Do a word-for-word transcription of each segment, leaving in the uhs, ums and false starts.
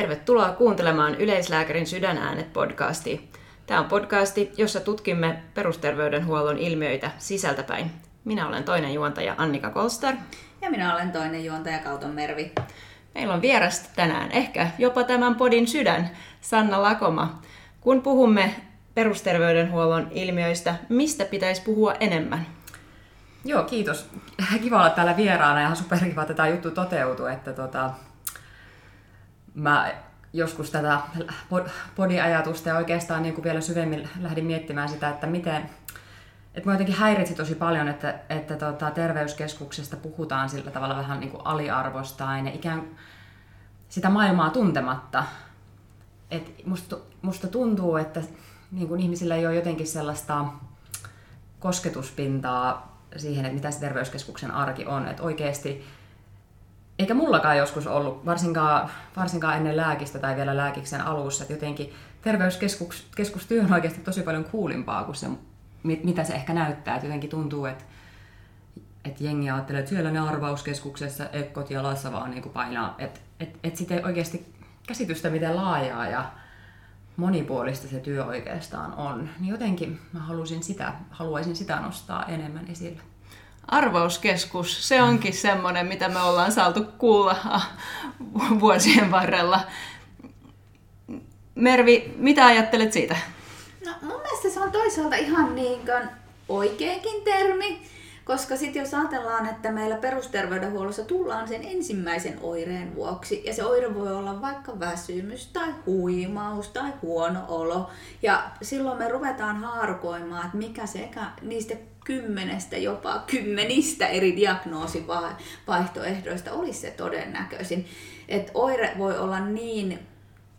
Tervetuloa kuuntelemaan Yleislääkärin Sydänäänet-podcastia. Tämä on podcasti, jossa tutkimme perusterveydenhuollon ilmiöitä sisältäpäin. Minä olen toinen juontaja Annika Kolstar. Ja minä olen toinen juontaja Kauton Mervi. Meillä on vierasta tänään, ehkä jopa tämän podin sydän, Sanna Lakoma. Kun puhumme perusterveydenhuollon ilmiöistä, mistä pitäisi puhua enemmän? Joo, kiitos. Kiva olla täällä vieraana ja superkiva, että tämä juttu toteutui. Että tota, mä joskus tätä podiajatusta ja oikeastaan niin kuin vielä syvemmin lähdin miettimään sitä, että miten... Että mä jotenkin häiritsi tosi paljon, että, että tota, terveyskeskuksesta puhutaan sillä tavalla vähän niin kuin aliarvostain ja ikään sitä maailmaa tuntematta. Et musta, musta tuntuu, että niin kuin ihmisillä ei ole jotenkin sellaista kosketuspintaa siihen, että mitä se terveyskeskuksen arki on. Että oikeasti, eikä mullakaan joskus ollut, varsinkaan, varsinkaan ennen lääkistä tai vielä lääkiksen alussa, että jotenkin terveyskeskustyö on oikeasti tosi paljon kuulimpaa kuin se, mitä se ehkä näyttää. Että jotenkin tuntuu, että, että jengi ajattelee, että siellä ne arvauskeskuksessa ekkot jalassa vaan niin kuin painaa. Että et, et sitten ei oikeasti käsitystä, miten laajaa ja monipuolista se työ oikeastaan on. Niin jotenkin mä halusin sitä, haluaisin sitä nostaa enemmän esille. Arvauskeskus, se onkin semmoinen, mitä me ollaan saatu kuulla vuosien varrella. Mervi, mitä ajattelet siitä? No, mun mielestä se on toisaalta ihan niin kuin oikeinkin termi, koska sitten jos ajatellaan, että meillä perusterveydenhuollossa tullaan sen ensimmäisen oireen vuoksi, ja se oire voi olla vaikka väsymys tai huimaus tai huono olo, ja silloin me ruvetaan haarukoimaan, että mikä se eka, niistä kymmenestä jopa kymmenistä eri diagnoosivaihtoehdoista olisi se todennäköisin, että oire voi olla niin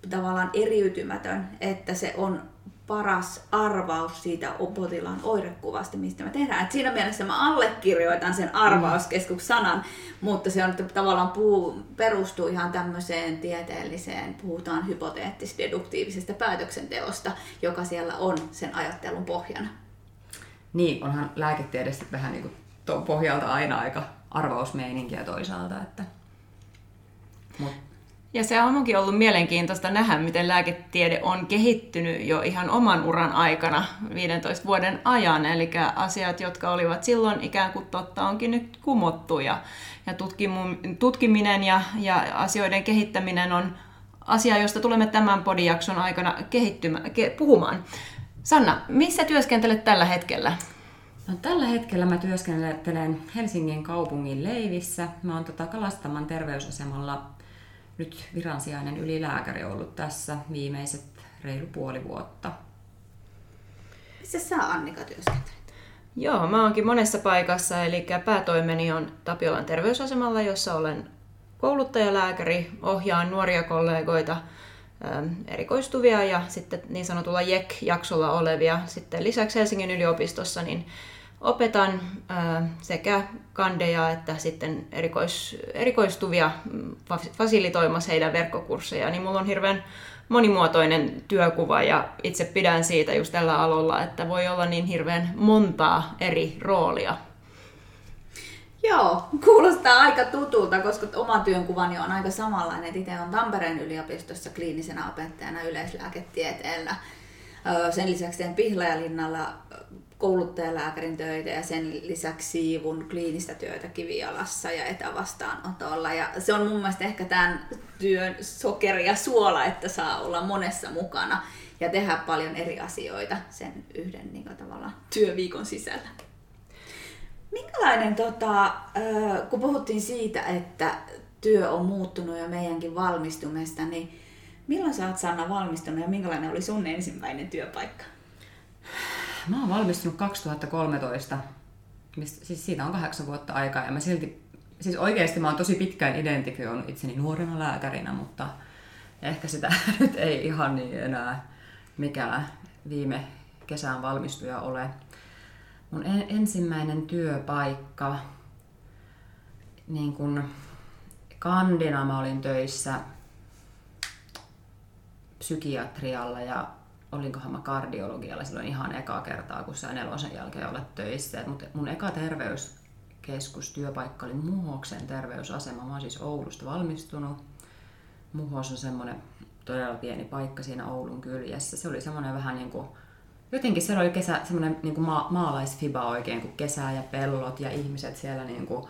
tavallaan eriytymätön, että se on paras arvaus siitä potilaan oirekuvasta, mistä me tehdään. Et siinä mielessä mä allekirjoitan sen arvauskeskus-sanan, mutta se on tavallaan puu, perustuu ihan tämmöiseen tieteelliseen, puhutaan hypoteettis-deduktiivisesta päätöksenteosta, joka siellä on sen ajattelun pohjana. Niin, onhan lääketieteessä vähän niin kuin tuon pohjalta aina aika arvausmeininkiä toisaalta. Että... Mut. Ja se on onkin ollut mielenkiintoista nähdä, miten lääketiede on kehittynyt jo ihan oman uran aikana viidentoista vuoden ajan. Eli asiat, jotka olivat silloin ikään kuin totta, onkin nyt kumottu. Ja, ja tutkiminen ja, ja asioiden kehittäminen on asia, josta tulemme tämän podijakson aikana ke, puhumaan. Sanna, missä työskentelet tällä hetkellä? No, tällä hetkellä mä työskentelen Helsingin kaupungin leivissä. Mä oon tota Kalastaman terveysasemalla nyt viransijainen ylilääkäri ollut tässä viimeiset reilu puoli vuotta. Missä sä, Annika, työskentelet? Joo, mä oonkin monessa paikassa, eli päätoimeni on Tapiolan terveysasemalla, jossa olen kouluttajalääkäri, ohjaan nuoria kollegoita, erikoistuvia ja sitten niin sanotulla J E C-jaksolla olevia. Sitten lisäksi Helsingin yliopistossa niin opetan sekä kandeja että sitten erikois, erikoistuvia fasilitoimassa heidän verkkokursseja, niin mulla on hirveän monimuotoinen työkuva ja itse pidän siitä just tällä alalla, että voi olla niin hirveän montaa eri roolia. Joo, kuulostaa aika tutulta, koska oma työnkuvani on aika samanlainen. Itse olen Tampereen yliopistossa kliinisenä opettajana yleislääketieteellä. Sen lisäksi teen Pihlajalinnalla kouluttajalääkärin töitä ja sen lisäksi siivun kliinistä työtä Kivialassa ja etävastaanotolla. Ja se on mun mielestä ehkä tämän työn sokeri ja suola, että saa olla monessa mukana ja tehdä paljon eri asioita sen yhden niin kuin tavallaan työviikon sisällä. Minkälainen, tota, kun puhuttiin siitä, että työ on muuttunut ja meidänkin valmistumista, niin milloin sä oot, Sanna, valmistunut ja minkälainen oli sun ensimmäinen työpaikka? Mä oon valmistunut kaksituhattakolmetoista, siis siitä on kahdeksan vuotta aikaa ja mä silti, siis oikeesti mä oon tosi pitkään identifioinut itseni nuorena lääkärinä, mutta ehkä sitä nyt ei ihan niin enää mikään viime kesän valmistuja ole. Mun ensimmäinen työpaikka, niin kun kandina mä olin töissä psykiatrialla ja olinkohan mä kardiologialla silloin ihan ekaa kertaa, kun sain nelosen jälkeen olla töissä. Mutta mun eka terveyskeskustyöpaikka oli Muhoksen terveysasema. Mä oon siis Oulusta valmistunut. Muhos on semmoinen todella pieni paikka siinä Oulun kyljessä. Se oli semmoinen vähän niin kuin, jotenkin siellä oli kesä, semmoinen niin kuin ma- maalaisfiba oikein, kun kesä ja pellot ja ihmiset siellä niin kuin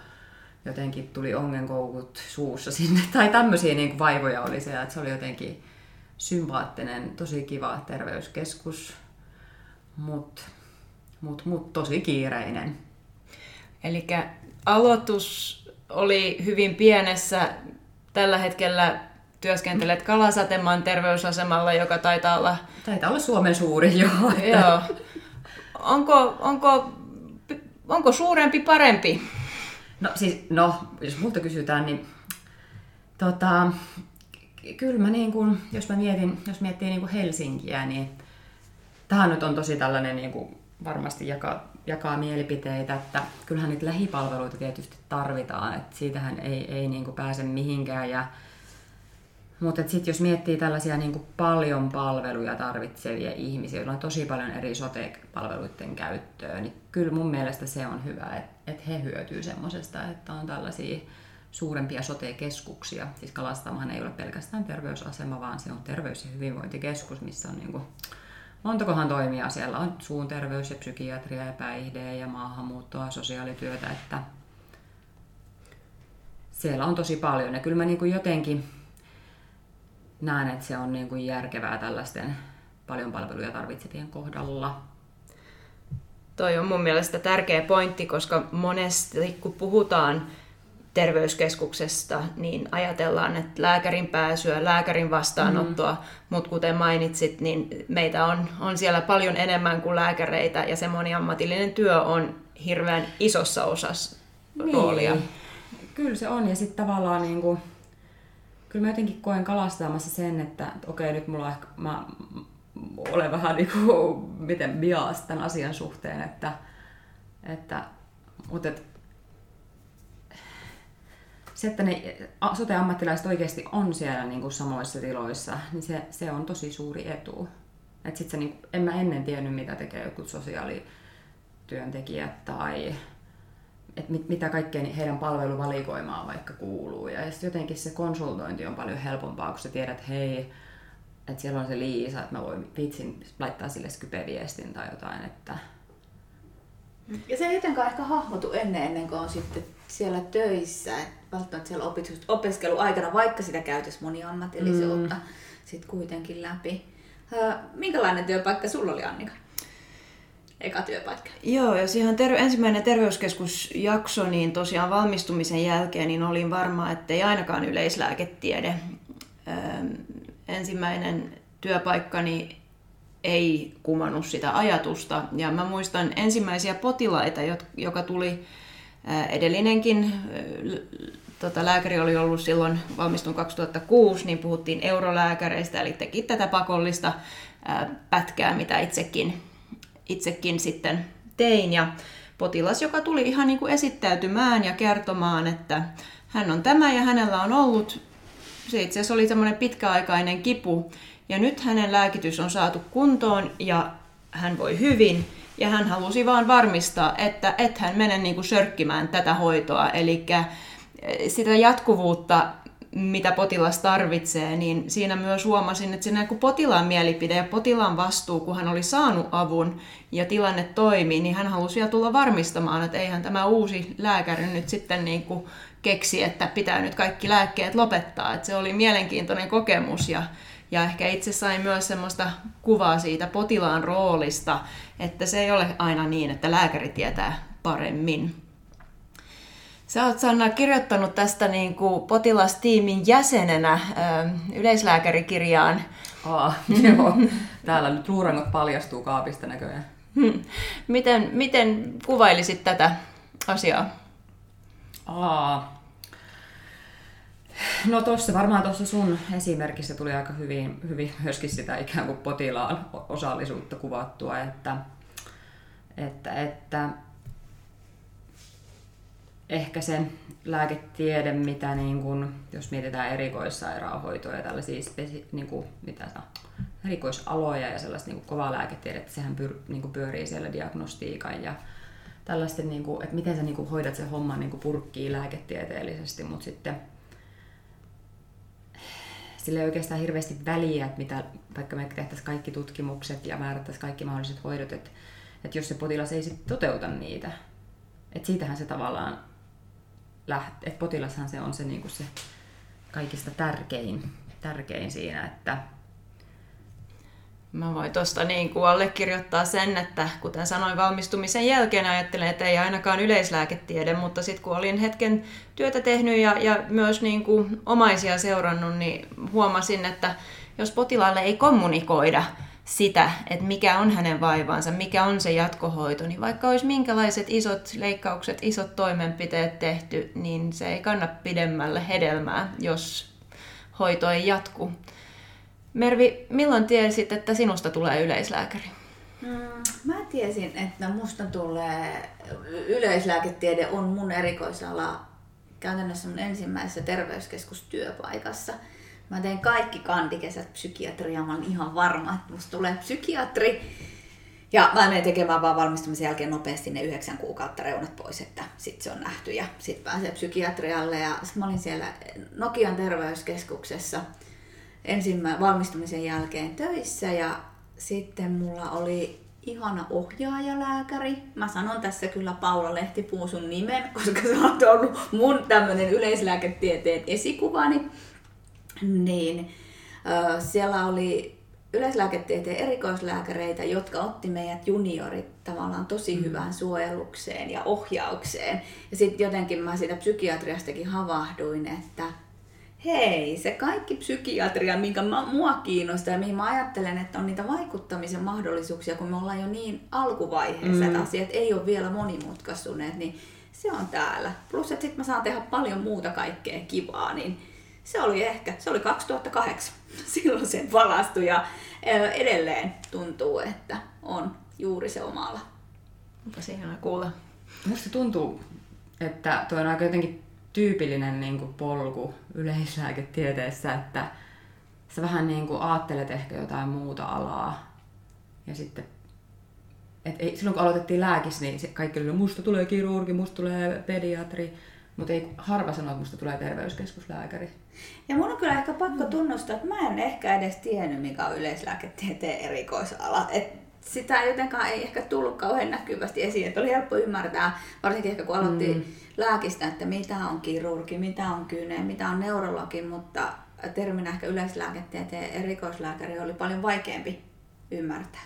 jotenkin tuli ongenkoukut suussa sinne. Tai tämmöisiä niin kuin vaivoja oli siellä, että se oli jotenkin sympaattinen, tosi kiva terveyskeskus, mutta mut, mut, tosi kiireinen. Eli aloitus oli hyvin pienessä. Tällä hetkellä työskentelet Kalasataman terveysasemalla, joka taitaa olla... Taitaa olla Suomen suurin, joo. Joo. Onko, onko, onko suurempi parempi? No siis, no, jos multa kysytään, niin tota, kyllä mä niin kuin, jos mä mietin, jos miettii niin kuin Helsinkiä, niin tämähän nyt on tosi tällainen niin kuin varmasti jakaa, jakaa mielipiteitä, että kyllähän nyt lähipalveluita tietysti tarvitaan, että siitähän ei, ei niin kuin pääse mihinkään. Ja, mutta sitten jos miettii tällaisia niin kuin paljon palveluja tarvitsevia ihmisiä, joilla on tosi paljon eri sote-palveluiden käyttöä, niin kyllä mun mielestä se on hyvä, että, että he hyötyy semmoisesta, että on tällaisia suurempia sote-keskuksia. Siis Kalasatamahan ei ole pelkästään terveysasema, vaan se on terveys- ja hyvinvointikeskus, missä on niin kuin montakohan toimia. Siellä on suun terveys ja psykiatria ja päihde ja maahanmuuttoa, sosiaalityötä, että siellä on tosi paljon. Ja kyllä mä niin kuin jotenkin näen, että se on niin kuin järkevää tällaisten paljon palveluja tarvitsevien kohdalla. Toi on mun mielestä tärkeä pointti, koska monesti kun puhutaan terveyskeskuksesta, niin ajatellaan, että lääkärin pääsyä, lääkärin vastaanottoa, mm-hmm. mutta kuten mainitsit, niin meitä on, on siellä paljon enemmän kuin lääkäreitä, ja se moniammatillinen työ on hirveän isossa osassa niin. roolia. Kyllä se on, ja sitten tavallaan, niin kuin, kyllä mä jotenkin koen Kalastamassa sen, että okei, nyt mulla ehkä, mä olen vähän niin kuin, miten bias tämän asian suhteen, että, että mutta et, se, että ne sote-ammattilaiset oikeasti on siellä niin kuin samoissa tiloissa, niin se, se on tosi suuri etu. Et sit se, niin, en mä ennen tiennyt, mitä tekee joku sosiaalityöntekijät tai et mit, mitä kaikkea heidän palveluvalikoimaan vaikka kuuluu. Ja sitten jotenkin se konsultointi on paljon helpompaa, kun sä tiedät, että hei, että siellä on se Liisa, että mä voin vitsin laittaa sille Skype-viestin tai jotain. Että... Ja se ei jotenkaan ehkä hahmotu ennen, ennen kuin on sitten siellä töissä. Välttämättä siellä opiskeluaikana, vaikka sitä käytäisi moniammatillisuutta mm. sitten kuitenkin läpi. Minkälainen työpaikka sulla oli, Annika? Eka työpaikka. Joo, jos ihan ter- ensimmäinen terveyskeskusjakso, niin tosiaan valmistumisen jälkeen niin olin varma, ettei ainakaan yleislääketiede. Öö, ensimmäinen työpaikkani ei kumannut sitä ajatusta. Ja mä muistan ensimmäisiä potilaita, joka tuli... Edellinenkin tota, lääkäri oli ollut silloin, valmistun kaksituhattakuusi, niin puhuttiin eurolääkäreistä, eli teki tätä pakollista ää, pätkää, mitä itsekin, itsekin sitten tein. Ja potilas, joka tuli ihan niin kuin esittäytymään ja kertomaan, että hän on tämä ja hänellä on ollut, se itse asiassa oli semmoinen pitkäaikainen kipu, ja nyt hänen lääkitys on saatu kuntoon ja hän voi hyvin. Ja hän halusi vaan varmistaa, että et hän mene niin kuin sörkkimään tätä hoitoa. Eli sitä jatkuvuutta, mitä potilas tarvitsee, niin siinä myös huomasin, että siinä kun potilaan mielipide ja potilaan vastuu, kun hän oli saanut avun ja tilanne toimii, niin hän halusi vielä tulla varmistamaan, että eihän tämä uusi lääkäri nyt sitten niin kuin keksi, että pitää nyt kaikki lääkkeet lopettaa. Että se oli mielenkiintoinen kokemus. Ja Ja ehkä itse sain myös semmoista kuvaa siitä potilaan roolista, että se ei ole aina niin, että lääkäri tietää paremmin. Sä oot, Sanna, kirjoittanut tästä niin kuin potilastiimin jäsenenä yleislääkärikirjaan. Aa, joo. Täällä nyt luurangot paljastuu kaapista näköjään. Miten, miten kuvailisit tätä asiaa? Aa. No tuossa varmaan tuossa sun esimerkissä tuli aika hyvin, hyvin myöskin sitä ikään kuin potilaan osallisuutta kuvattua, että, että, että ehkä se lääketiede, mitä niin kun, jos mietitään erikoissairaanhoitoa ja tällaisia spesi, niin kun, mitä saa, erikoisaloja ja sellaista niin kovaa lääketiedettä, sehän pyr, niin kun pyörii siellä diagnostiikan ja tällaisten, niin kun, että miten sä niin kun hoidat sen homman niin kun purkkiin lääketieteellisesti, mutta sitten sillä ei oikeastaan hirveästi väliä, että mitä, vaikka me tehtäisiin kaikki tutkimukset ja määrättäisiin kaikki mahdolliset hoidot, että, että jos se potilas ei sit toteuta niitä, että siitähän se tavallaan lähtee, että potilashan se on se, niin kuin se kaikista tärkein, tärkein siinä, että mä voin tuosta niin kuin allekirjoittaa sen, että kuten sanoin valmistumisen jälkeen ajattelen, että ei ainakaan yleislääketiede, mutta sitten kun olin hetken työtä tehnyt ja, ja myös niin kuin omaisia seurannut, niin huomasin, että jos potilaalle ei kommunikoida sitä, että mikä on hänen vaivaansa, mikä on se jatkohoito, niin vaikka olisi minkälaiset isot leikkaukset, isot toimenpiteet tehty, niin se ei kanna pidemmälle hedelmää, jos hoito ei jatku. Mervi, milloin tiesit, että sinusta tulee yleislääkäri? Mä tiesin, että musta tulee, yleislääketiede on mun erikoisala käytännössä mun ensimmäisessä terveyskeskustyöpaikassa. Mä tein kaikki kandikesät psykiatriaa, mä olin ihan varma, että musta tulee psykiatri. Ja mä menin tekemään vaan valmistumisen jälkeen nopeasti ne yhdeksän kuukautta reunat pois, että sit se on nähty ja sit pääsee psykiatrialle. Ja sit mä olin siellä Nokian terveyskeskuksessa ensimmäisen valmistumisen jälkeen töissä ja sitten mulla oli ihana ohjaajalääkäri. Mä sanon tässä kyllä Paula Lehtipuu sun nimen, koska sä oot ollut mun tämmönen yleislääketieteen esikuvani. Niin, äh, siellä oli yleislääketieteen erikoislääkäreitä, jotka otti meidät juniorit tavallaan tosi mm. hyvään suojelukseen ja ohjaukseen. Ja sitten jotenkin mä siitä psykiatriastakin havahduin, että hei, se kaikki psykiatria, minkä mä, mua kiinnostaa ja mihin mä ajattelen, että on niitä vaikuttamisen mahdollisuuksia, kun me ollaan jo niin alkuvaiheessa, mm. että asiat ei ole vielä monimutkaistuneet, niin se on täällä. Plus, että sit mä saan tehdä paljon muuta kaikkea kivaa, niin se oli ehkä, se oli kaksituhattakahdeksan. Silloin se valastui ja edelleen tuntuu, että on juuri se oma ala. Onpa siinä kuulla. Musta tuntuu, että tuo on aika jotenkin tyypillinen niin kuin polku yleislääketieteessä, että sä vähän niin kuin aattelet ehkä jotain muuta alaa. Ja sitten, et ei, silloin kun aloitettiin lääkis, niin se kaikki oli, musta tulee kirurgi, musta tulee pediatri, mutta ei harva sanoa, että musta tulee terveyskeskuslääkäri. Ja mun on kyllä ehkä pakko tunnustaa, että mä en ehkä edes tiennyt, mikä on yleislääketieteen erikoisala. Et sitä jotenkaan ei ehkä tullut kauhean näkyvästi esiin, että oli helppo ymmärtää, varsinkin ehkä kun aloitti mm. lääkistä, että mitä on kirurgi, mitä on kyne, mitä on neurologi, mutta terminä ehkä yleislääketieteen erikoislääkäri oli paljon vaikeampi ymmärtää.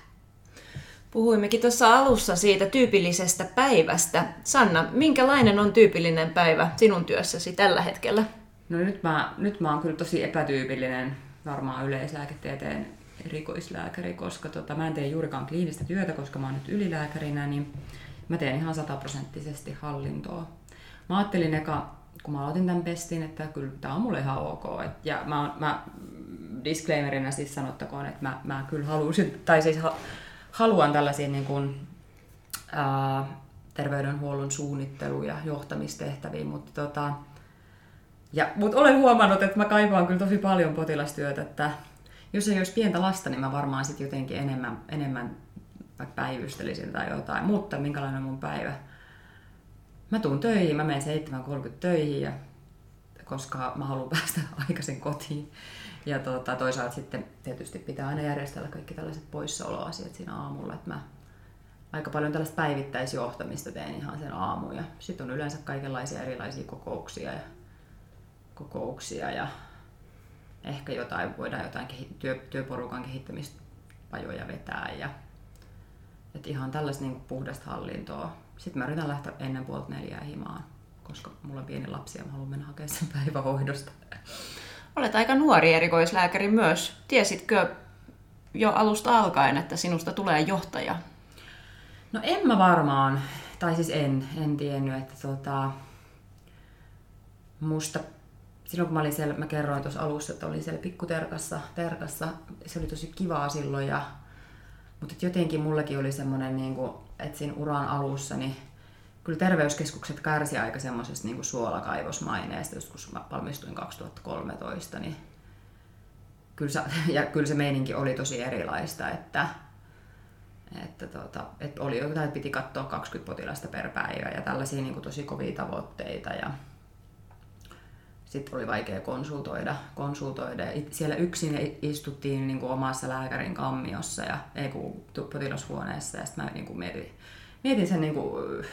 Puhuimmekin tuossa alussa siitä tyypillisestä päivästä. Sanna, minkälainen on tyypillinen päivä sinun työssäsi tällä hetkellä? No nyt mä, nyt mä oon kyllä tosi epätyypillinen varmaan yleislääketieteen erikoislääkäri, koska tota, mä en tee juurikaan kliinistä työtä, koska mä oon nyt ylilääkärinä, niin mä teen ihan sataprosenttisesti hallintoa. Mä ajattelin eka, kun mä aloitin tämän pestin, että kyllä tää on mulle ihan ok. Et, ja mä, mä disclaimerina siis sanottakoon, että mä, mä kyllä halusin, tai siis ha, haluan tällaisia niin kuin, ää, terveydenhuollon suunnittelu- ja johtamistehtäviä, mutta tota, ja, mut olen huomannut, että mä kaipaan kyllä tosi paljon potilastyötä, että jos ei olisi pientä lasta, niin mä varmaan sitten jotenkin enemmän, enemmän päivystelisin tai jotain. Mutta minkälainen on mun päivä? Mä tuun töihin, mä menen seitsemän kolmekymmentä töihin, ja, koska mä haluan päästä aikaisin kotiin. Ja tota, toisaalta sitten tietysti pitää aina järjestellä kaikki tällaiset poissaoloasiat siinä aamulla. Et mä aika paljon tällaista päivittäisjohtamista teen ihan sen aamuun. Ja sitten on yleensä kaikenlaisia erilaisia kokouksia ja kokouksia. Ja ehkä jotain, voidaan jotain työ, työporukan kehittämispajoja vetää ja et ihan tällaista niin puhdasta hallintoa. Sitten mä yritän lähteä ennen puolta neljää himaan, koska mulla on pieni lapsi ja mä haluan mennä hakemaan sen päivähoidosta. Olet aika nuori erikoislääkäri myös. Tiesitkö jo alusta alkaen, että sinusta tulee johtaja? No en mä varmaan, tai siis en, en tiennyt, että tota, musta silloin kun mä olin siellä, mä kerroin tuossa alussa, että olin siellä pikkuterkassa, terkassa, se oli tosi kivaa silloin, ja, mutta jotenkin mullakin oli semmoinen, niin kuin, että siinä uran alussa, niin kyllä terveyskeskukset kärsi aika semmoisesta niin kuin suolakaivosmaineesta, joskus mä valmistuin kaksituhattakolmetoista, niin kyllä se, ja kyllä se meininki oli tosi erilaista, että, että, tota, että oli jotain, että piti katsoa kaksikymmentä potilasta per päivä ja tällaisia niin kuin tosi kovia tavoitteita. Ja sitten oli vaikea konsultoida, konsultoida. Siellä yksin istuttiin niin kuin omassa lääkärin kammiossa ja ei kun potilashuoneessa, ja sitten mä niin kuin mietin, mietin sen niin kuin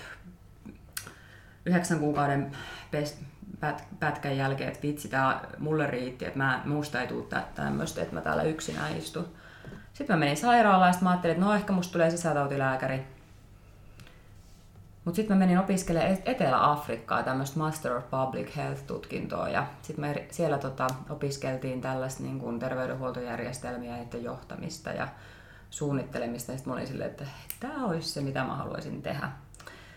yhdeksän kuukauden pest, pät, pätkän jälkeen, että vitsi, tää mulle riitti, että mä, musta ei tule tämmöistä, että mä täällä yksinään istun. Sitten mä menin sairaalaan, ja mä ajattelin, että no ehkä musta tulee sisätautilääkäri. Mutta sitten mä menin opiskelemaan Etelä-Afrikkaa, tämmöistä Master of Public Health-tutkintoa, ja sitten me siellä tota, opiskeltiin tällaista niin kun terveydenhuoltojärjestelmiä ja johtamista ja suunnittelemista, ja sitten mä olin silleen, että tämä olisi se, mitä mä haluaisin tehdä.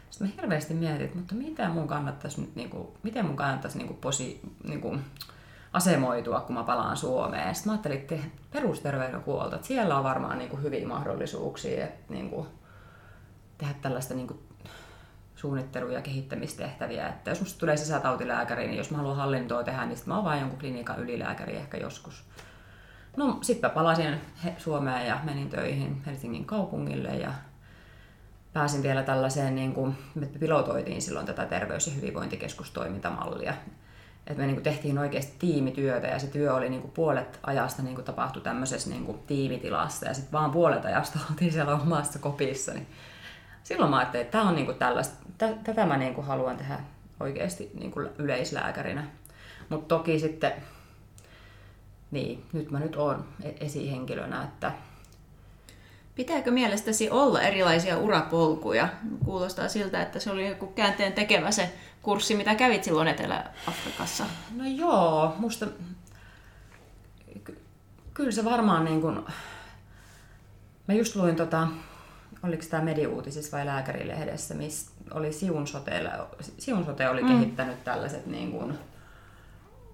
Sitten mä hirveästi mietin, että mutta mitä mun kannattaisi nyt, niin kuin, miten mun kannattaisi niin kuin posi, niin kuin asemoitua, kun mä palaan Suomeen. Sitten mä ajattelin, että perusterveydenhuolto, että siellä on varmaan niin kuin hyviä mahdollisuuksia, että niin kuin tehdä tällaista niin kuin suunnittelu- ja kehittämistehtäviä. Että jos musta tulee sisätautilääkäri, niin jos mä haluan hallintoa tehdä, niin sit mä oon vaan jonkun klinikan ylilääkäri ehkä joskus. No sit mä palasin Suomeen ja menin töihin Helsingin kaupungille ja pääsin vielä tällaiseen, niin kuin, me pilotoitiin silloin tätä terveys- ja hyvinvointikeskustoimintamallia. Et me niin kuin tehtiin oikeasti tiimityötä, ja se työ oli niin kuin puolet ajasta niin kuin tapahtui tämmöisessä niin kuin tiimitilassa, ja sitten vaan puolet ajasta oltiin siellä omassa kopissa. Niin silloin mä ajattelin, että tää on niinku tällaista, tätä mä niinku haluan tehdä oikeasti niinku yleislääkärinä. Mutta toki sitten, niin, nyt mä nyt oon esihenkilönä. Että... Pitääkö mielestäsi olla erilaisia urapolkuja? Kuulostaa siltä, että se oli joku käänteen tekevä se kurssi, mitä kävit silloin Etelä-Afrikassa. No joo, musta... Ky- kyllä se varmaan niin kun... Mä just luin tota... Oliko tämä Mediuutisissa vai Lääkärilehdessä, missä oli Siun sote, Siun sote oli mm. kehittänyt tällaiset niin kuin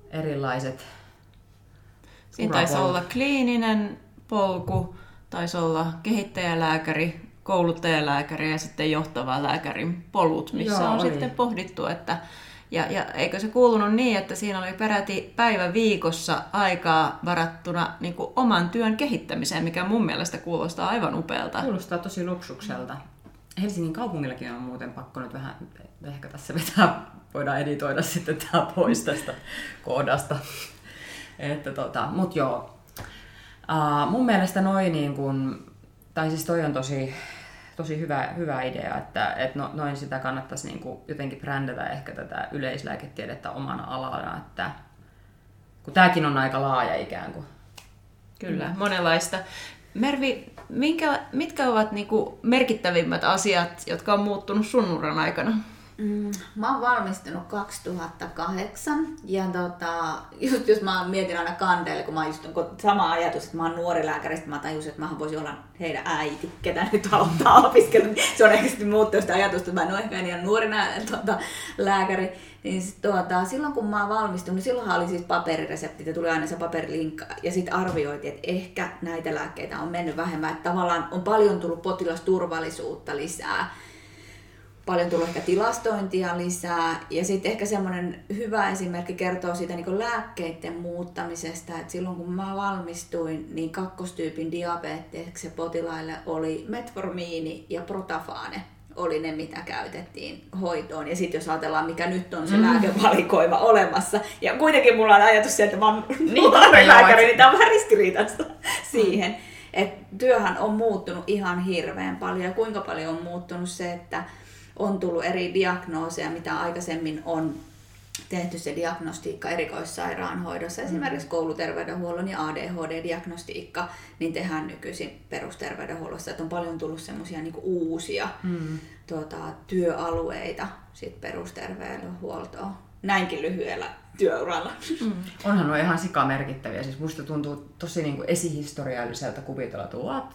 erilaiset... Siinä urapolku. Taisi olla kliininen polku, taisi olla kehittäjälääkäri, kouluttajalääkäri ja sitten johtava lääkärin polut, missä Joo, on oli. Sitten pohdittu, että... Ja, ja eikö se kuulunut niin, että siinä oli peräti päivä viikossa aikaa varattuna niin kuin oman työn kehittämiseen, mikä mun mielestä kuulostaa aivan upealta. Kuulostaa tosi luksukselta. Helsingin kaupungillakin on muuten pakko nyt vähän, ehkä tässä pitää, voidaan editoida sitten tämä pois tästä kohdasta. Että tota, mut joo. Uh, mun mielestä noin niin kuin, tai siis toi on tosi... Tosi hyvä, hyvä idea, että, että no, noin sitä kannattaisi niin kuin jotenkin brändätä ehkä tätä yleislääketiedettä omana alana, että, kun tämäkin on aika laaja ikään kuin. Kyllä, monenlaista. Mervi, minkä, mitkä ovat niin kuin merkittävimmät asiat, jotka on muuttunut sun uran aikana? Mm, mä oon valmistunut kaksituhattakahdeksan ja tota, just jos mä mietin aina kanteelle, kun mä oon just sama ajatus, että mä oon nuori lääkäristä, mä tajusin, että mä voisin olla heidän äiti, ketä nyt aloittaa opiskelun. Se on ehkä sitten muuttunut sitä ajatusta, että mä en ole ehkä ihan nuorina tuota, lääkäri. Niin sit, tuota, silloin kun mä oon valmistunut, niin silloinhan oli siis paperireseptit ja tuli aina se paperilinkka ja sitten arvioitiin, että ehkä näitä lääkkeitä on mennyt vähemmän. Että tavallaan on paljon tullut potilasturvallisuutta lisää. Paljon tullut ehkä tilastointia lisää, ja sitten ehkä semmoinen hyvä esimerkki kertoo siitä niin lääkkeiden muuttamisesta, että silloin kun mä valmistuin, niin kakkostyypin diabeteksi potilaille oli metformiini ja protafaane oli ne, mitä käytettiin hoitoon. Ja sitten jos ajatellaan, mikä nyt on se lääkevalikoima olemassa, ja kuitenkin mulla on ajatus se, että mä oon nuori lääkäri, niin tämä on vähän ristiriitaista siihen. Että työhän on muuttunut ihan hirveän paljon, ja kuinka paljon on muuttunut se, että on tullut eri diagnooseja, mitä aikaisemmin on tehty se diagnostiikka erikoissairaanhoidossa. Esimerkiksi kouluterveydenhuollon ja A D H D-diagnostiikka niin tehdään nykyisin perusterveydenhuollossa. Että on paljon tullut semmoisia niinku uusia mm. tuota, työalueita sit perusterveydenhuoltoon. Näinkin lyhyellä työuralla. Mm. Onhan nuo ihan sikamerkittäviä. Siis musta tuntuu tosi niinku esihistorialliselta kuvitella,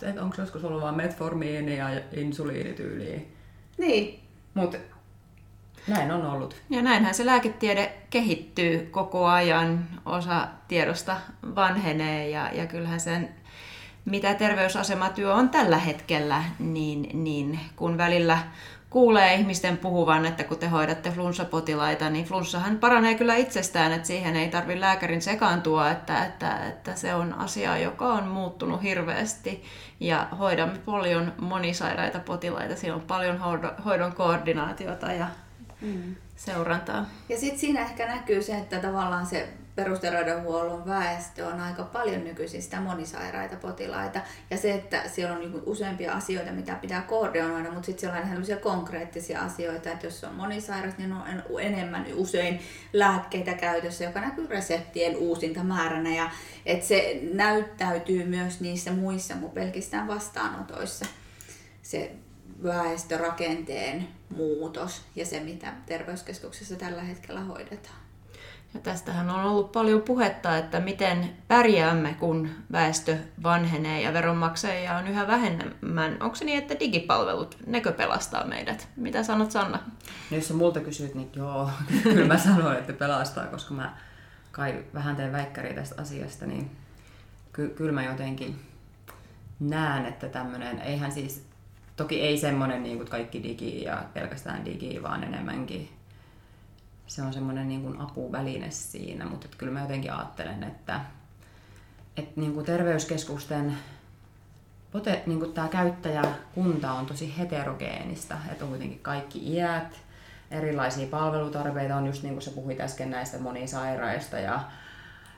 että onko joskus ollut vain metformiinia ja insuliinityyliä. Niin. Mutta näin on ollut. Ja näinhän se lääketiede kehittyy koko ajan, osa tiedosta vanhenee ja, ja kyllähän sen, mitä terveysasematyö on tällä hetkellä, niin, niin kun välillä kuulee ihmisten puhuvan, että kun te hoidatte flunssapotilaita, niin flunssahan paranee kyllä itsestään, että siihen ei tarvitse lääkärin sekaantua, että, että, että se on asia, joka on muuttunut hirveästi ja hoidamme paljon monisairaita potilaita. Siinä on paljon hoidon koordinaatiota ja mm. seurantaa. Ja sitten siinä ehkä näkyy se, että tavallaan se perusterveydenhuollon väestö on aika paljon nykyisistä monisairaita potilaita. Ja se, että siellä on useampia asioita, mitä pitää koordinoida, mutta sitten siellä on ihan konkreettisia asioita, että jos on monisairas, niin on enemmän usein lääkkeitä käytössä, joka näkyy reseptien uusintamääränä. Ja että se näyttäytyy myös niissä muissa kuin pelkistään vastaanotoissa se väestörakenteen muutos ja se, mitä terveyskeskuksessa tällä hetkellä hoidetaan. Ja tästähän on ollut paljon puhetta, että miten pärjäämme, kun väestö vanhenee ja veronmaksajia on yhä vähemmän. Onko se niin, että digipalvelut, nekö pelastaa meidät? Mitä sanot, Sanna? No, jos sä multa kysyt, niin joo, kyllä mä sanon, että pelastaa, koska mä kai vähän teen väikkäriä tästä asiasta, niin ky- kyllä mä jotenkin näen, että tämmöinen, eihän siis, toki ei semmoinen niin kuin kaikki digi ja pelkästään digi, vaan enemmänkin. Se on semmoinen niin kuin apuväline siinä, mutta kyllä mä jotenkin ajattelen, että, että niin kuin terveyskeskusten pote, niin kuin tämä käyttäjäkunta on tosi heterogeenista, että on kuitenkin kaikki iät, erilaisia palvelutarpeita on, just niin kuin sä puhuit äsken näistä monisairaista ja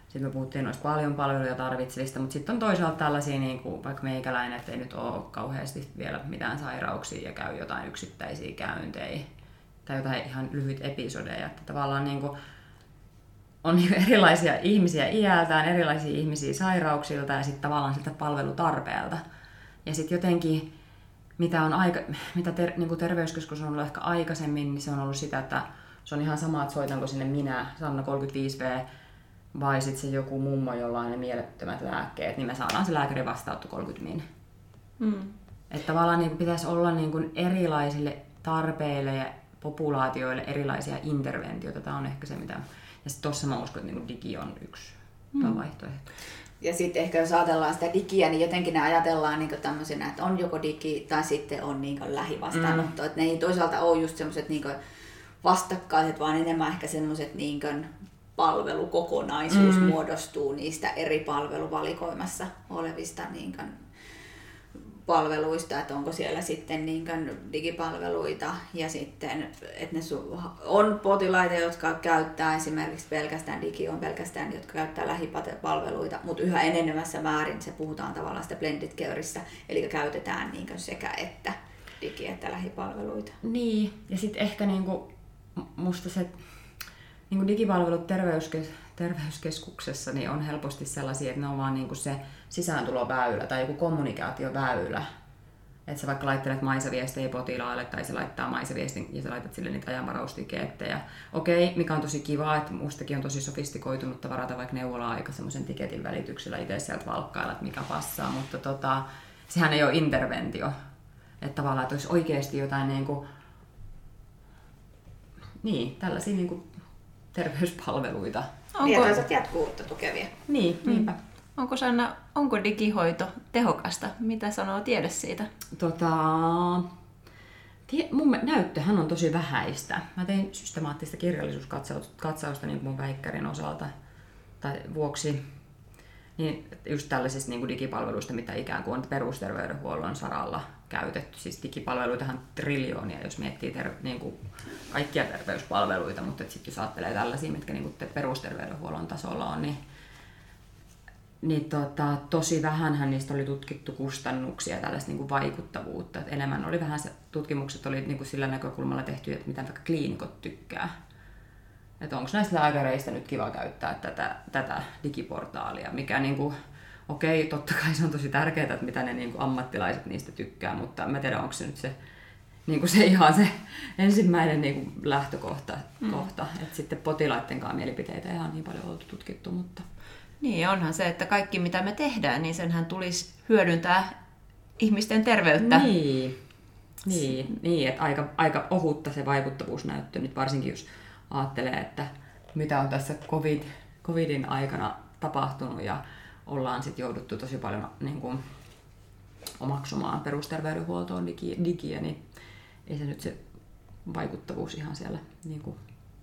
sitten me puhuttiin noista paljon palveluja tarvitsevista, mutta sitten on toisaalta tällaisia, niin kuin vaikka meikäläinen, että ei nyt ole kauheasti vielä mitään sairauksia ja käy jotain yksittäisiä käyntejä tai jotain ihan lyhyitä episodeja, että tavallaan niin kuin on erilaisia ihmisiä iältään, erilaisia ihmisiä sairauksilta ja sitten tavallaan siltä palvelutarpeelta. Ja sitten jotenkin, mitä, on aika, mitä ter, niin kuin terveyskeskus on ollut ehkä aikaisemmin, niin se on ollut sitä, että se on ihan sama, että soitanko sinne minä, Sanna kolmekymmentäviisi vuotias, vai sitten se joku mummo, jolla on ne mielettömät lääkkeet, niin me saadaan se lääkäri vastaanotto kolmekymmentä min. Mm. Että tavallaan niin pitäisi olla niin kuin erilaisille tarpeille ja populaatioille erilaisia interventioita. Tämä on ehkä se, mitä... Ja sitten tuossa mä uskon, että digi on yksi mm. vaihtoehto. Ja sitten ehkä jos ajatellaan sitä digiä, niin jotenkin ne ajatellaan niin tämmöisenä, että on joko digi tai sitten on niin lähivastaanotto. Mm. Että ne ei toisaalta ole just semmoiset niin vastakkaiset, vaan enemmän ehkä semmoiset niin palvelukokonaisuus mm. muodostuu niistä eri palveluvalikoimassa olevista niin palveluista, että onko siellä sitten niin kuin digipalveluita ja sitten, että ne on potilaita, jotka käyttää esimerkiksi pelkästään digi, on pelkästään, jotka käyttää lähipalveluita, mutta yhä enenevässä määrin se puhutaan tavallaan sitä blended careista, eli käytetään niin kuin sekä että digi- että lähipalveluita. Niin, ja sitten ehkä niin kuin musta se niin kuin digipalvelut terveyskes- terveyskeskuksessa niin on helposti sellaisia, että ne on vaan niin kuin se sisääntuloväylä tai joku kommunikaatioväylä. Että sä vaikka laittelet maisaviestejä potilaalle tai se laittaa maisaviestin ja sä laitat sille niitä ajanvaraustikettejä. Okei, mikä on tosi kiva, että mustakin on tosi sofistikoitunutta varata vaikka neuvola-aika semmoisen tiketin välityksellä itse sieltä valkkailla, että mikä passaa, mutta tota, sehän ei ole interventio. Että tavallaan, että olisi oikeasti jotain niin kuin... Niin, tällaisia niin kuin terveyspalveluita. Onko... Tietäiset jatkuvuutta tukevia. Niin, niinpä. Mm. Onko, Sanna, onko digihoito tehokasta? Mitä sanoo tiede siitä? Tota, tie, mun näyttöhän on tosi vähäistä. Mä tein systemaattista kirjallisuuskatsausta niin mun väikkärin osalta tai vuoksi. Niin just tällaisista niin kuin digipalveluista, mitä ikään kuin on perusterveydenhuollon saralla käytetty. Siis digipalveluitahan triljoonia, jos miettii ter- niin kuin kaikkia terveyspalveluita, mutta sitten jos ajattelee tällaisia, mitkä niin kuin perusterveydenhuollon tasolla on, niin, niin tota, tosi vähänhän niistä oli tutkittu kustannuksia ja tällaista niin kuin vaikuttavuutta. Et enemmän oli vähän se, tutkimukset oli niin kuin sillä näkökulmalla tehty, että mitä vaikka kliinikot tykkää. Että onko näistä lääkäreistä nyt kiva käyttää tätä, tätä digiportaalia, mikä niinku, okei, totta kai se on tosi tärkeää, että mitä ne niinku ammattilaiset niistä tykkää, mutta mä tiedän, onko se nyt se, niinku se ihan se ensimmäinen niinku lähtökohta. Mm. Kohta. Et sitten potilaittenkaan mielipiteitä ei ihan niin paljon oltu tutkittu. Mutta... Niin, onhan se, että kaikki mitä me tehdään, niin senhän tulisi hyödyntää ihmisten terveyttä. Niin, niin, niin että aika, aika ohutta se vaikuttavuusnäyttö nyt varsinkin, jos ajattelee, että mitä on tässä COVID, covidin aikana tapahtunut ja ollaan sitten jouduttu tosi paljon niin kuin, omaksumaan perusterveydenhuoltoon digiä, niin ei se nyt se vaikuttavuus ihan siellä... Niin kuin.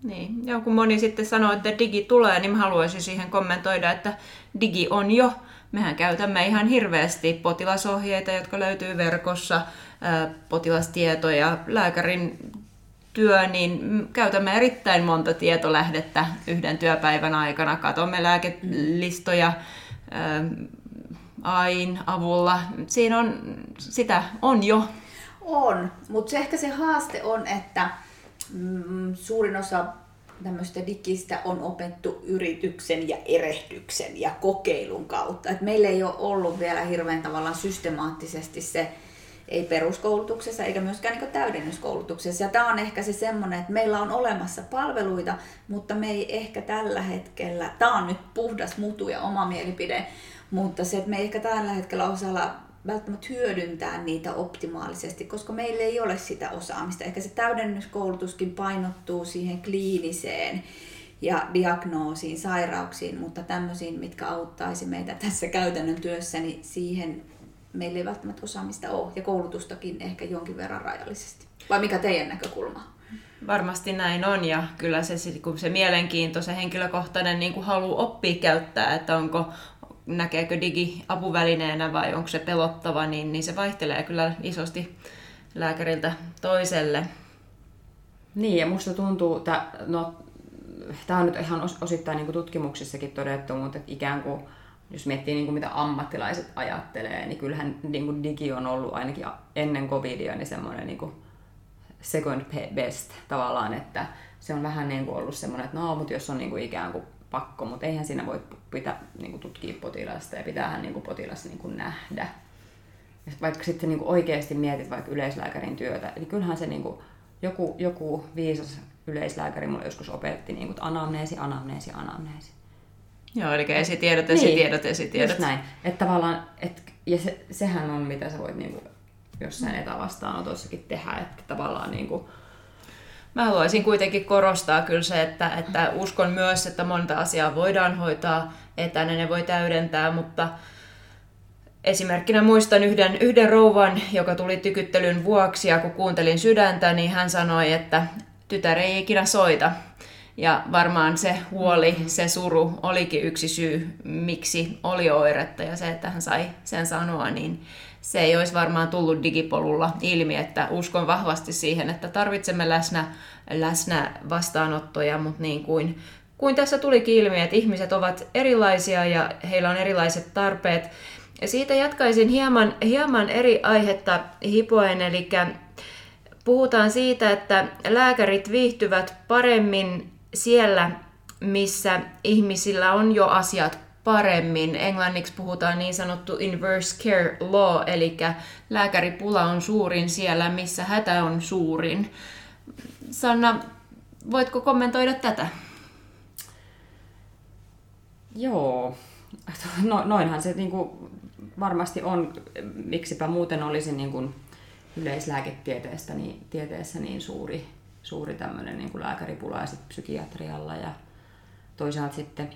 Niin. Ja kun moni sitten sanoo, että digi tulee, niin mä haluaisin siihen kommentoida, että digi on jo. Mehän käytämme ihan hirveästi potilasohjeita, jotka löytyy verkossa, potilastietoja, lääkärin työ, niin käytämme erittäin monta tietolähdettä yhden työpäivän aikana. Katomme lääkelistoja AIn avulla. Siinä on, sitä on jo. On, mutta ehkä se haaste on, että mm, suurin osa tämmöistä digistä on opettu yrityksen ja erehdyksen ja kokeilun kautta. Et meillä ei ole ollut vielä hirveän tavallaan systemaattisesti se, ei peruskoulutuksessa eikä myöskään niin täydennyskoulutuksessa. Ja tämä on ehkä se semmoinen, että meillä on olemassa palveluita, mutta me ei ehkä tällä hetkellä, tämä on nyt puhdas mutu ja oma mielipide, mutta se, että me ei ehkä tällä hetkellä osalla välttämättä hyödyntää niitä optimaalisesti, koska meillä ei ole sitä osaamista. Ehkä se täydennyskoulutuskin painottuu siihen kliiniseen ja diagnoosiin, sairauksiin, mutta tämmöisiin, mitkä auttaisi meitä tässä käytännön työssä, niin siihen meillä ei välttämättä osaamista ole, ja koulutustakin ehkä jonkin verran rajallisesti. Vai mikä teidän näkökulma? Varmasti näin on, ja kyllä se, kun se mielenkiinto, se henkilökohtainen niin kuin halu oppia käyttää, että onko näkeekö digi apuvälineenä vai onko se pelottava, niin, niin se vaihtelee kyllä isosti lääkäriltä toiselle. Niin, ja musta tuntuu, että no, tämä on nyt ihan osittain niin kuin tutkimuksissakin todettu, mutta ikään kuin jos miettii niin kuin mitä ammattilaiset ajattelee, niin kyllähän niin kuin digi on ollut ainakin ennen covidia niin semmoinen niin kuin second best tavallaan, että se on vähän niin kuin ollut semmoinen, että no, mutta jos on niin kuin ikään kuin pakko, mutta eihän siinä voi pitää, niin kuin tutkia potilasta ja pitäähän niin kuin potilas niin kuin nähdä. Ja vaikka sitten niin kuin oikeasti mietit vaikka yleislääkärin työtä, niin kyllähän se niin kuin, joku, joku viisas yleislääkäri mulle joskus opetti niin kuin anamneesi, anamneesi, anamneesi. Joo, eli esitiedot, esitiedot, niin, esitiedot. Just näin. Että tavallaan, et, ja se, sehän on mitä sä voit niin kuin jossain etävastaanotossakin tehdä, että tavallaan niin kuin, mä haluaisin kuitenkin korostaa kyllä se, että, että uskon myös, että monta asiaa voidaan hoitaa etänä, ne voi täydentää, mutta esimerkkinä muistan yhden, yhden rouvan, joka tuli tykyttelyn vuoksi, ja kun kuuntelin sydäntä, niin hän sanoi, että tytär ei ikinä soita. Ja varmaan se huoli, se suru olikin yksi syy, miksi oli oiretta, ja se, että hän sai sen sanoa, niin se ei olisi varmaan tullut digipolulla ilmi, että uskon vahvasti siihen, että tarvitsemme läsnä, läsnä vastaanottoja, mutta niin kuin, kuin tässä tulikin ilmi, että ihmiset ovat erilaisia ja heillä on erilaiset tarpeet. Ja siitä jatkaisin hieman, hieman eri aihetta hipoen, eli puhutaan siitä, että lääkärit viihtyvät paremmin siellä, missä ihmisillä on jo asiat paremmin. Englanniksi puhutaan niin sanottu inverse care law, eli lääkäripula on suurin siellä, missä hätä on suurin. Sanna, voitko kommentoida tätä? Joo, no, noinhan se niin kuin varmasti on, miksipä muuten olisi niin kuin yleislääketieteessä niin, tieteessä niin suuri, suuri tämmöinen niin kuin lääkäripula ja sitten psykiatrialla ja toisaalta sitten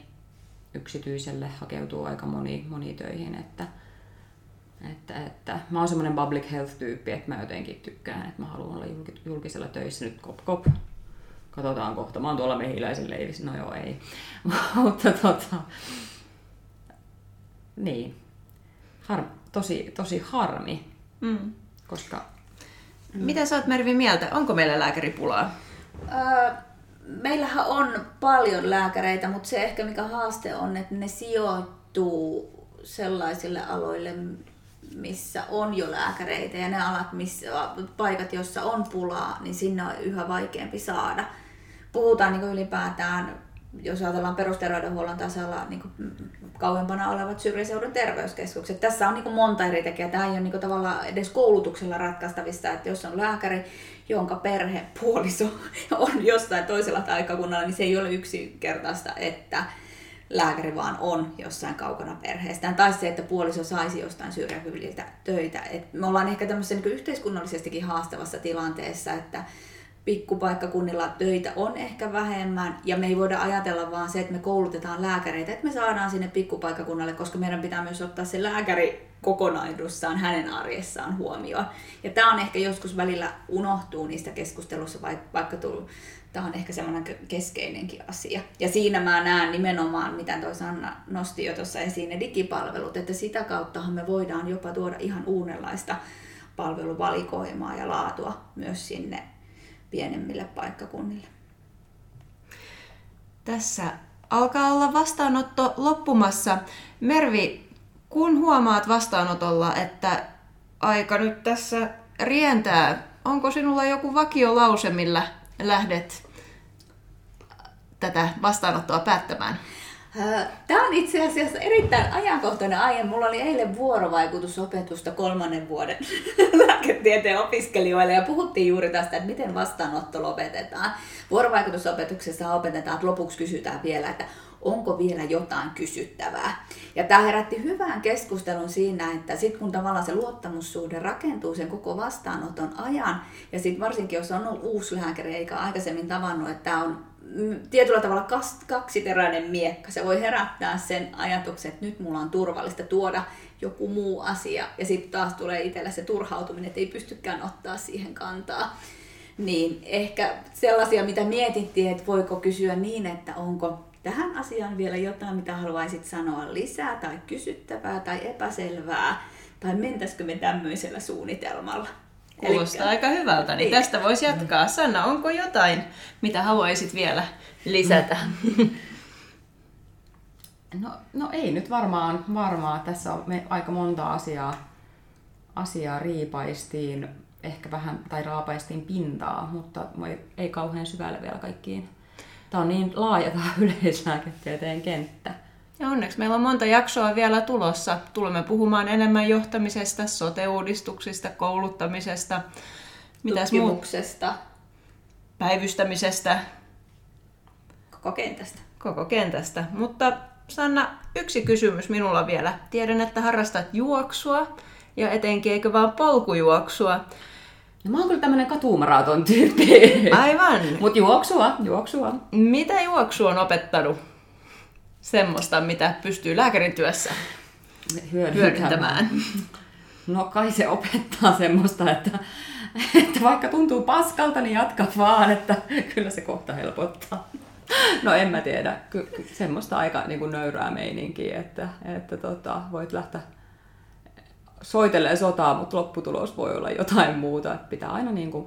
yksityiselle hakeutuu aika moni, moni töihin, että, että, että mä oon semmoinen public health-tyyppi, että mä jotenkin tykkään, että mä haluan olla julkisella töissä nyt kop kop. Katsotaan kohta, mä oon tuolla mehiläisen leivissä, no joo ei, mutta tota, niin, Har, tosi, tosi harmi, mm. koska... Mm. Mitä sä oot Mervi mieltä, onko meillä lääkäripulaa? Ö- Meillähän on paljon lääkäreitä, mutta se ehkä mikä haaste on, että ne sijoittuu sellaisille aloille, missä on jo lääkäreitä ja ne alat, missä, paikat, joissa on pulaa, niin sinne on yhä vaikeampi saada. Puhutaan niin kuin ylipäätään, jos ajatellaan perusterveydenhuollon tasolla, niin kuin kauempana olevat syrjäseudun terveyskeskukset. Tässä on niin kuin monta eri tekijää. Tämä ei ole niin kuin tavallaan edes koulutuksella ratkaistavissa, että jos on lääkäri, jonka perhe, puoliso on jostain toisella paikkakunnalla, niin se ei ole yksinkertaista, että lääkäri vaan on jossain kaukana perheestään. Tai se, että puoliso saisi jostain syrjäkyliltä töitä. Et me ollaan ehkä tämmöisessä niin kuin yhteiskunnallisestikin haastavassa tilanteessa, että pikkupaikkakunnilla töitä on ehkä vähemmän, ja me ei voida ajatella vaan se, että me koulutetaan lääkäreitä, että me saadaan sinne pikkupaikkakunnalle, koska meidän pitää myös ottaa se lääkäri kokonaisuudessaan hänen arjessaan huomioon. Ja tämä on ehkä joskus välillä unohtuu niistä keskustelussa, vaikka tullut. Tämä on ehkä semmoinen keskeinenkin asia. Ja siinä mä näen nimenomaan, mitä toi Sanna nosti jo tuossa esiin, ne digipalvelut, että sitä kauttahan me voidaan jopa tuoda ihan uudenlaista palveluvalikoimaa ja laatua myös sinne pienemmille paikkakunnille. Tässä alkaa olla vastaanotto loppumassa. Mervi, kun huomaat vastaanotolla, että aika nyt tässä rientää, onko sinulla joku vakiolause, millä lähdet tätä vastaanottoa päättämään? Tämä on itse asiassa erittäin ajankohtainen aihe. Mulla oli eilen vuorovaikutusopetusta kolmannen vuoden lääketieteen opiskelijoille ja puhuttiin juuri tästä, että miten vastaanotto lopetetaan. Vuorovaikutusopetuksessa opetetaan, että lopuksi kysytään vielä, että onko vielä jotain kysyttävää. Ja tämä herätti hyvän keskustelun siinä, että sitten kun tavallaan se luottamussuhde rakentuu sen koko vastaanoton ajan, ja sitten varsinkin jos on ollut uusi lääkäri eikä aikaisemmin tavannut, että tämä on tietyllä tavalla kaksiteräinen miekka. Se voi herättää sen ajatuksen, että nyt mulla on turvallista tuoda joku muu asia. Ja sitten taas tulee itsellä se turhautuminen, että ei pystykään ottaa siihen kantaa. Niin ehkä sellaisia, mitä mietittiin, että voiko kysyä niin, että onko tähän asiaan vielä jotain, mitä haluaisit sanoa lisää tai kysyttävää tai epäselvää. Tai mentäisikö me tämmöisellä suunnitelmalla? Kuulostaa Elikkä... aika hyvältä, niin tästä voisi jatkaa. Sanna, onko jotain, mitä haluaisit vielä lisätä? No, no ei nyt varmaan, varmaan. Tässä on me aika monta asiaa, asiaa riipaistiin, ehkä vähän, tai raapaistiin pintaa, mutta ei kauhean syvälle vielä kaikkiin. Tämä on niin laaja tämä yleislääketieteen kenttä. Ja onneksi meillä on monta jaksoa vielä tulossa. Tulemme puhumaan enemmän johtamisesta, sote-uudistuksista, kouluttamisesta, mitäs tutkimuksesta, muut? Päivystämisestä, koko kentästä. Koko kentästä. Mutta Sanna, yksi kysymys minulla vielä. Tiedän, että harrastat juoksua ja etenkin eikö vaan polkujuoksua. No mä oon kyllä tämmönen katumaraton tyyppi. Aivan. Mut juoksua, juoksua. Mitä juoksua on opettanut? Semmoista, mitä pystyy lääkärin työssä hyödyntämään. No kai se opettaa semmoista, että, että vaikka tuntuu paskalta, niin jatka vaan, että kyllä se kohta helpottaa. No en mä tiedä, Ky- semmoista aika niin kuin nöyrää meininkiä, että, että tota, voit lähteä soitelleen sotaa, mutta lopputulos voi olla jotain muuta. Että pitää aina niin kuin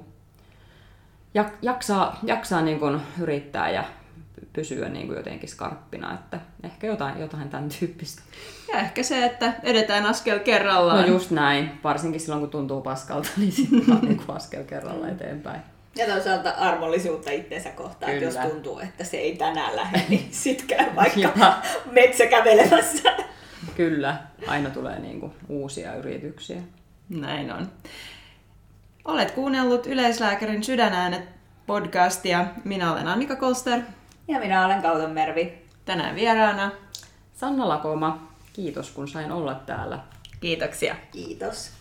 jak- jaksaa, jaksaa niin kuin yrittää ja pysyä niin kuin jotenkin skarppina, että ehkä jotain, jotain tämän tyyppistä. Ja ehkä se, että edetään askel kerrallaan. No just näin, varsinkin silloin kun tuntuu paskalta, niin sitten on niin askel kerrallaan eteenpäin. Ja toisaalta armollisuutta itseensä kohtaan, että jos tuntuu, että se ei tänään lähde, niin sit käy vaikka metsä kävelemässä. Kyllä, aina tulee niin kuin uusia yrityksiä. Näin on. Olet kuunnellut Yleislääkärin Sydänäänet podcastia. Minä olen Annika Kolstar. Ja minä olen Kauton Mervi. Tänään vieraana Sanna Lakoma. Kiitos kun sain olla täällä. Kiitoksia. Kiitos.